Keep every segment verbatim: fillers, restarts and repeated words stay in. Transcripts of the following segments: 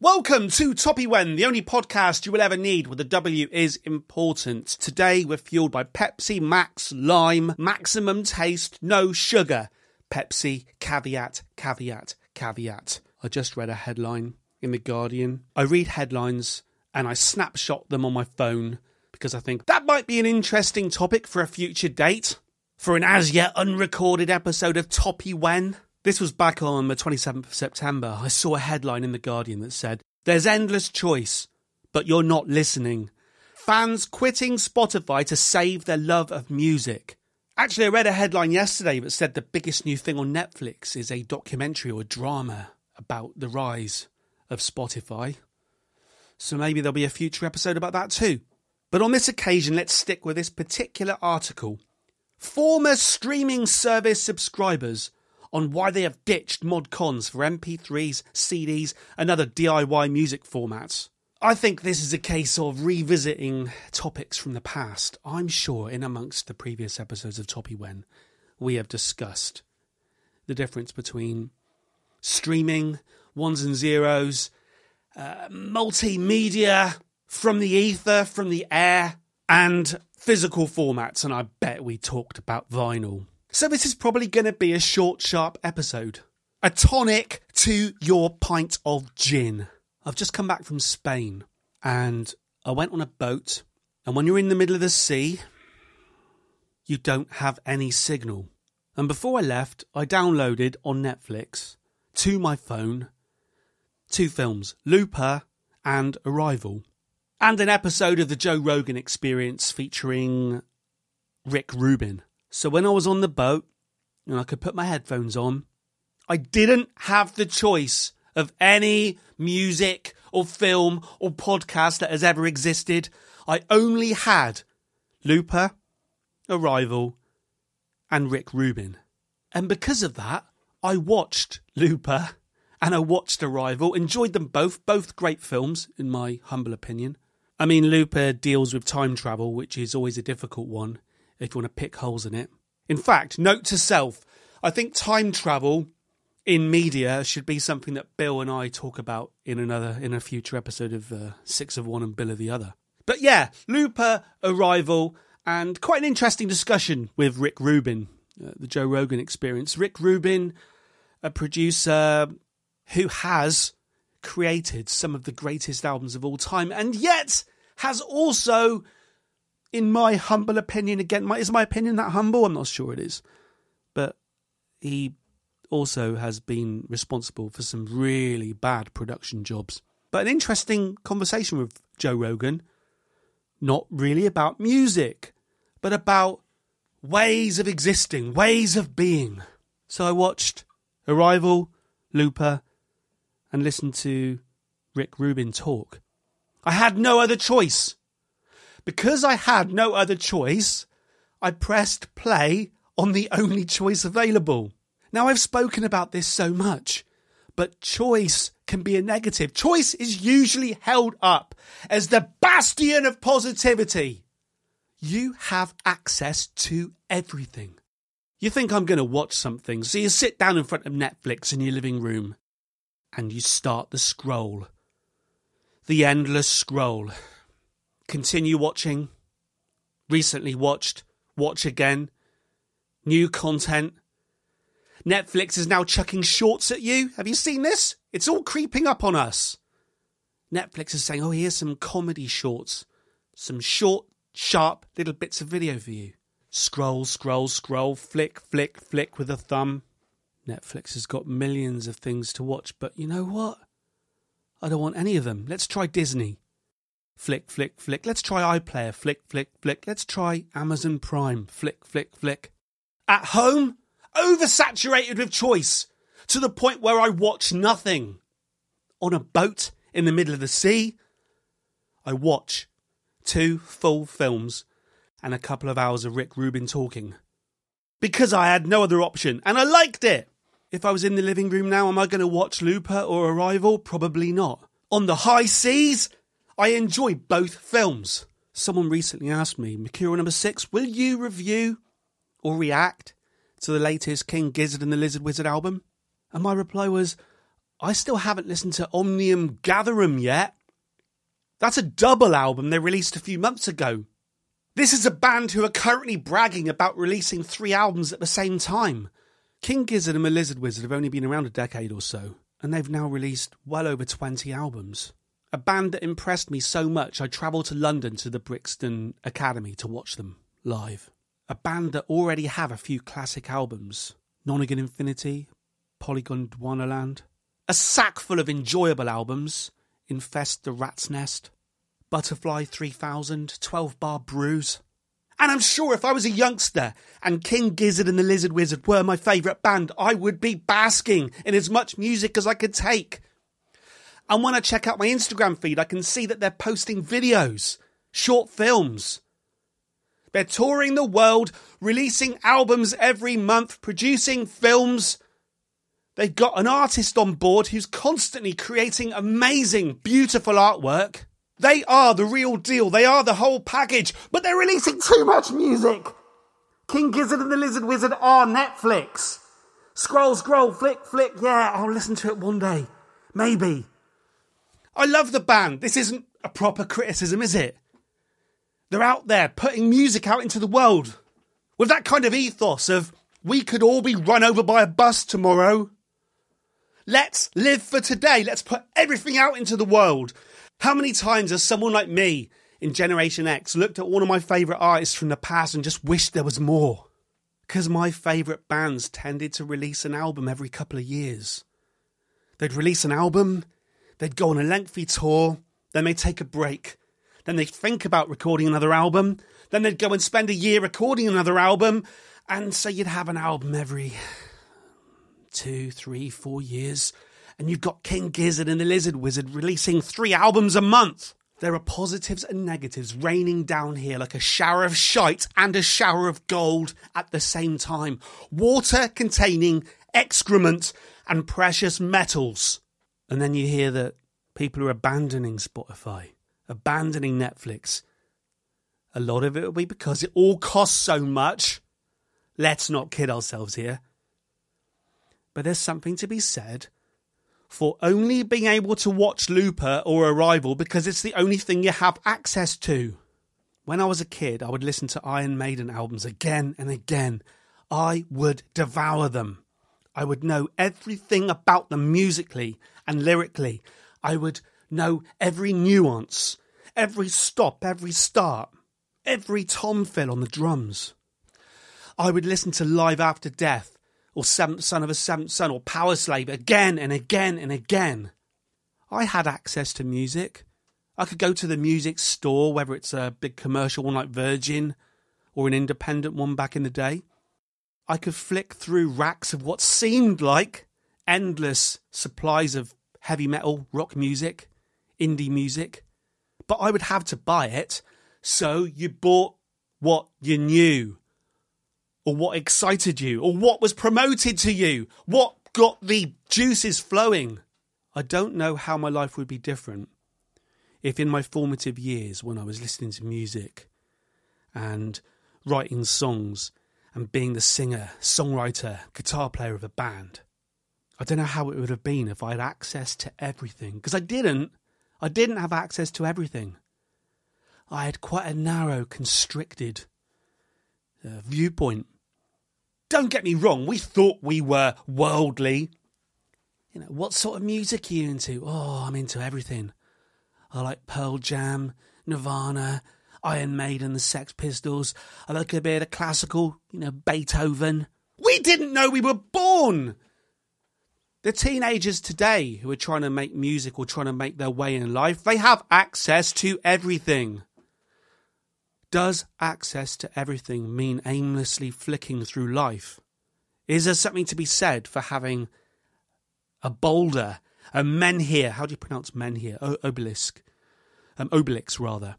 Welcome to Toppy Wen, the only podcast you will ever need where the W is important. Today we're fueled by Pepsi Max Lime, maximum taste, no sugar. Pepsi, caveat, caveat, caveat. I just read a headline in The Guardian. I read headlines and I snapshot them on my phone because I think that might be an interesting topic for a future date, for an as yet unrecorded episode of Toppy Wen. This was back on the twenty-seventh of September. I saw a headline in The Guardian that said, "There's endless choice, but you're not listening. Fans quitting Spotify to save their love of music." Actually, I read a headline yesterday that said the biggest new thing on Netflix is a documentary or a drama about the rise of Spotify. So maybe there'll be a future episode about that too. But on this occasion, let's stick with this particular article. Former streaming service subscribers on why they have ditched mod cons for M P threes, C Ds and other D I Y music formats. I think this is a case of revisiting topics from the past. I'm sure in amongst the previous episodes of Toppy Wen, we have discussed the difference between streaming, ones and zeros, uh, multimedia, from the ether, from the air, and physical formats. And I bet we talked about vinyl. So this is probably going to be a short, sharp episode. A tonic to your pint of gin. I've just come back from Spain and I went on a boat. And when you're in the middle of the sea, you don't have any signal. And before I left, I downloaded on Netflix to my phone two films, Looper and Arrival. And an episode of the Joe Rogan Experience featuring Rick Rubin. So when I was on the boat and I could put my headphones on, I didn't have the choice of any music or film or podcast that has ever existed. I only had Looper, Arrival and Rick Rubin. And because of that, I watched Looper and I watched Arrival, enjoyed them both, both great films in my humble opinion. I mean, Looper deals with time travel, which is always a difficult one if you want to pick holes in it. In fact, note to self, I think time travel in media should be something that Bill and I talk about in another, in a future episode of uh, Six of One and Bill of the Other. But yeah, Looper, Arrival, and quite an interesting discussion with Rick Rubin, uh, the Joe Rogan Experience. Rick Rubin, a producer who has created some of the greatest albums of all time, and yet has also, in my humble opinion, again, my, is my opinion that humble? I'm not sure it is. But he also has been responsible for some really bad production jobs. But an interesting conversation with Joe Rogan, not really about music, but about ways of existing, ways of being. So I watched Arrival, Looper, and listened to Rick Rubin talk. I had no other choice. Because I had no other choice, I pressed play on the only choice available. Now, I've spoken about this so much, but choice can be a negative. Choice is usually held up as the bastion of positivity. You have access to everything. You think I'm going to watch something, so you sit down in front of Netflix in your living room and you start the scroll. The endless scroll. Continue watching, recently watched, watch again, new content. Netflix is now chucking shorts at you. Have you seen this? It's all creeping up on us. Netflix is saying, oh, here's some comedy shorts, some short, sharp little bits of video for you. Scroll, scroll, scroll, flick, flick, flick with a thumb. Netflix has got millions of things to watch, but you know what? I don't want any of them. Let's try Disney. Flick, flick, flick. Let's try iPlayer. Flick, flick, flick. Let's try Amazon Prime. Flick, flick, flick. At home, oversaturated with choice to the point where I watch nothing. On a boat in the middle of the sea, I watch two full films and a couple of hours of Rick Rubin talking because I had no other option and I liked it. If I was in the living room now, am I going to watch Looper or Arrival? Probably not. On the high seas, I enjoy both films. Someone recently asked me, Mercurial number six, will you review or react to the latest King Gizzard and the Lizard Wizard album? And my reply was, I still haven't listened to Omnium Gatherum yet. That's a double album they released a few months ago. This is a band who are currently bragging about releasing three albums at the same time. King Gizzard and the Lizard Wizard have only been around a decade or so, and they've now released well over twenty albums. A band that impressed me so much I travelled to London to the Brixton Academy to watch them live. A band that already have a few classic albums. Nonagon Infinity, Polygon Dwanaland. A sack full of enjoyable albums. Infest the Rat's Nest, Butterfly three thousand, twelve Bar Bruise. And I'm sure if I was a youngster and King Gizzard and the Lizard Wizard were my favourite band, I would be basking in as much music as I could take. And when I check out my Instagram feed, I can see that they're posting videos, short films. They're touring the world, releasing albums every month, producing films. They've got an artist on board who's constantly creating amazing, beautiful artwork. They are the real deal. They are the whole package. But they're releasing too much music. King Gizzard and the Lizard Wizard are Netflix. Scroll, scroll, flick, flick. Yeah, I'll listen to it one day. Maybe. I love the band. This isn't a proper criticism, is it? They're out there putting music out into the world with that kind of ethos of we could all be run over by a bus tomorrow. Let's live for today. Let's put everything out into the world. How many times has someone like me in Generation X looked at one of my favourite artists from the past and just wished there was more? Because my favourite bands tended to release an album every couple of years. They'd release an album, they'd go on a lengthy tour, then they'd take a break. Then they'd think about recording another album. Then they'd go and spend a year recording another album. And so you'd have an album every two, three, four years. And you've got King Gizzard and the Lizard Wizard releasing three albums a month. There are positives and negatives raining down here like a shower of shite and a shower of gold at the same time. Water containing excrement and precious metals. And then you hear that people are abandoning Spotify, abandoning Netflix. A lot of it will be because it all costs so much. Let's not kid ourselves here. But there's something to be said for only being able to watch Looper or Arrival because it's the only thing you have access to. When I was a kid, I would listen to Iron Maiden albums again and again. I would devour them. I would know everything about them musically and lyrically. I would know every nuance, every stop, every start, every tom fill on the drums. I would listen to Live After Death, or Seventh Son of a Seventh Son, or Power Slave again and again and again. I had access to music. I could go to the music store, whether it's a big commercial one like Virgin or an independent one back in the day. I could flick through racks of what seemed like endless supplies of heavy metal, rock music, indie music. But I would have to buy it, so you bought what you knew, or what excited you, or what was promoted to you, what got the juices flowing. I don't know how my life would be different if in my formative years when I was listening to music and writing songs and being the singer, songwriter, guitar player of a band, I don't know how it would have been if I had access to everything. Because I didn't. I didn't have access to everything. I had quite a narrow, constricted uh, viewpoint. Don't get me wrong, we thought we were worldly. You know, what sort of music are you into? Oh, I'm into everything. I like Pearl Jam, Nirvana, Iron Maiden, the Sex Pistols. I like a bit of classical, you know, Beethoven. We didn't know we were born! The teenagers today who are trying to make music or trying to make their way in life, they have access to everything. Does access to everything mean aimlessly flicking through life? Is there something to be said for having a boulder, a menhir? How do you pronounce menhir? O- obelisk. Um, obelix, rather.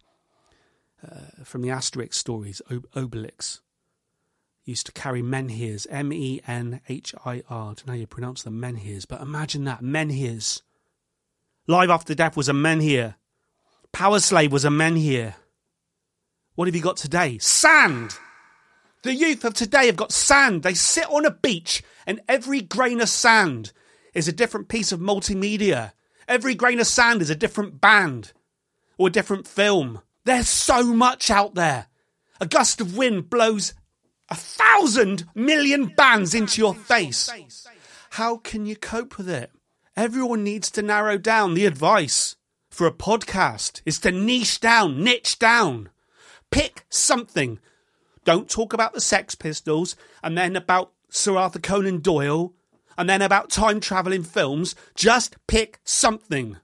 Uh, from the Asterix stories, o- Obelix. Used to carry menhirs, M E N H I R. I don't know how you pronounce them, menhirs, but imagine that, menhirs. Live After Death was a menhir. Power Slave was a menhir. What have you got today? Sand! The youth of today have got sand. They sit on a beach and every grain of sand is a different piece of multimedia. Every grain of sand is a different band or a different film. There's so much out there. A gust of wind blows a thousand million bands into your face. How can you cope with it? Everyone needs to narrow down. The advice for a podcast is to niche down, niche down. Pick something. Don't talk about the Sex Pistols and then about Sir Arthur Conan Doyle and then about time travel in films. Just pick something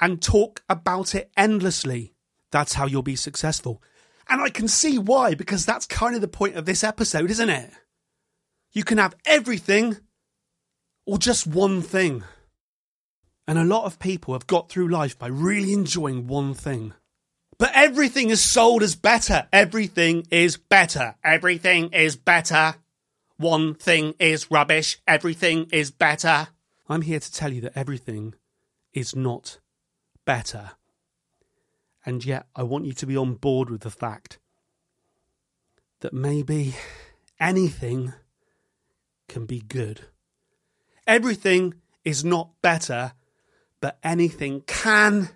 and talk about it endlessly. That's how you'll be successful. And I can see why, because that's kind of the point of this episode, isn't it? You can have everything or just one thing. And a lot of people have got through life by really enjoying one thing. But everything is sold as better. Everything is better. Everything is better. One thing is rubbish. Everything is better. I'm here to tell you that everything is not better. And yet, I want you to be on board with the fact that maybe anything can be good. Everything is not better, but anything can,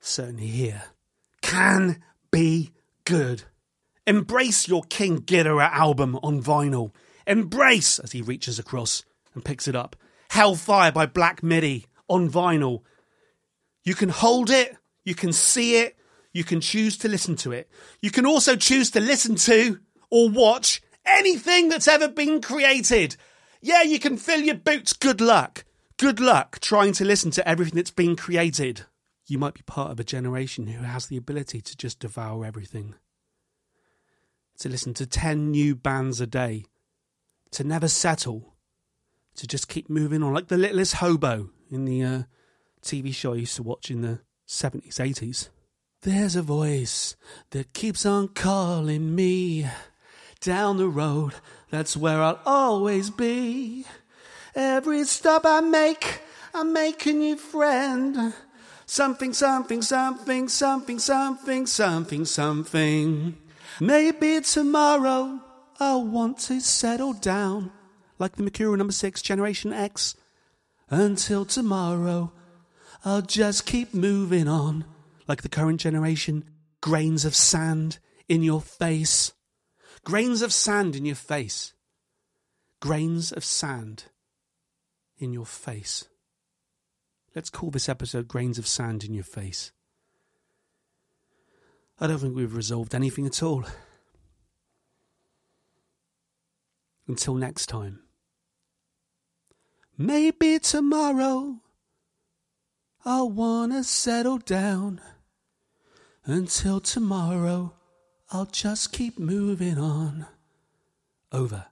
certainly here, can be good. Embrace your King Gizzard album on vinyl. Embrace, as he reaches across and picks it up, Hellfire by Black Midi on vinyl. You can hold it. You can see it. You can choose to listen to it. You can also choose to listen to or watch anything that's ever been created. Yeah, you can fill your boots. Good luck. Good luck trying to listen to everything that's been created. You might be part of a generation who has the ability to just devour everything. To listen to ten new bands a day. To never settle. To just keep moving on. Like the littlest hobo in the uh, T V show I used to watch in the seventies, eighties. There's a voice that keeps on calling me down the road. That's where I'll always be. Every stop I make, I make a new friend. Something, something, something, something, something, something, something. Maybe tomorrow I'll want to settle down. Like the Mercurial number six, Generation X. Until tomorrow, I'll just keep moving on. Like the current generation, grains of sand in your face. Grains of sand in your face. Grains of sand in your face. Let's call this episode Grains of Sand in Your Face. I don't think we've resolved anything at all. Until next time. Maybe tomorrow I wanna settle down. Until tomorrow, I'll just keep moving on. Over.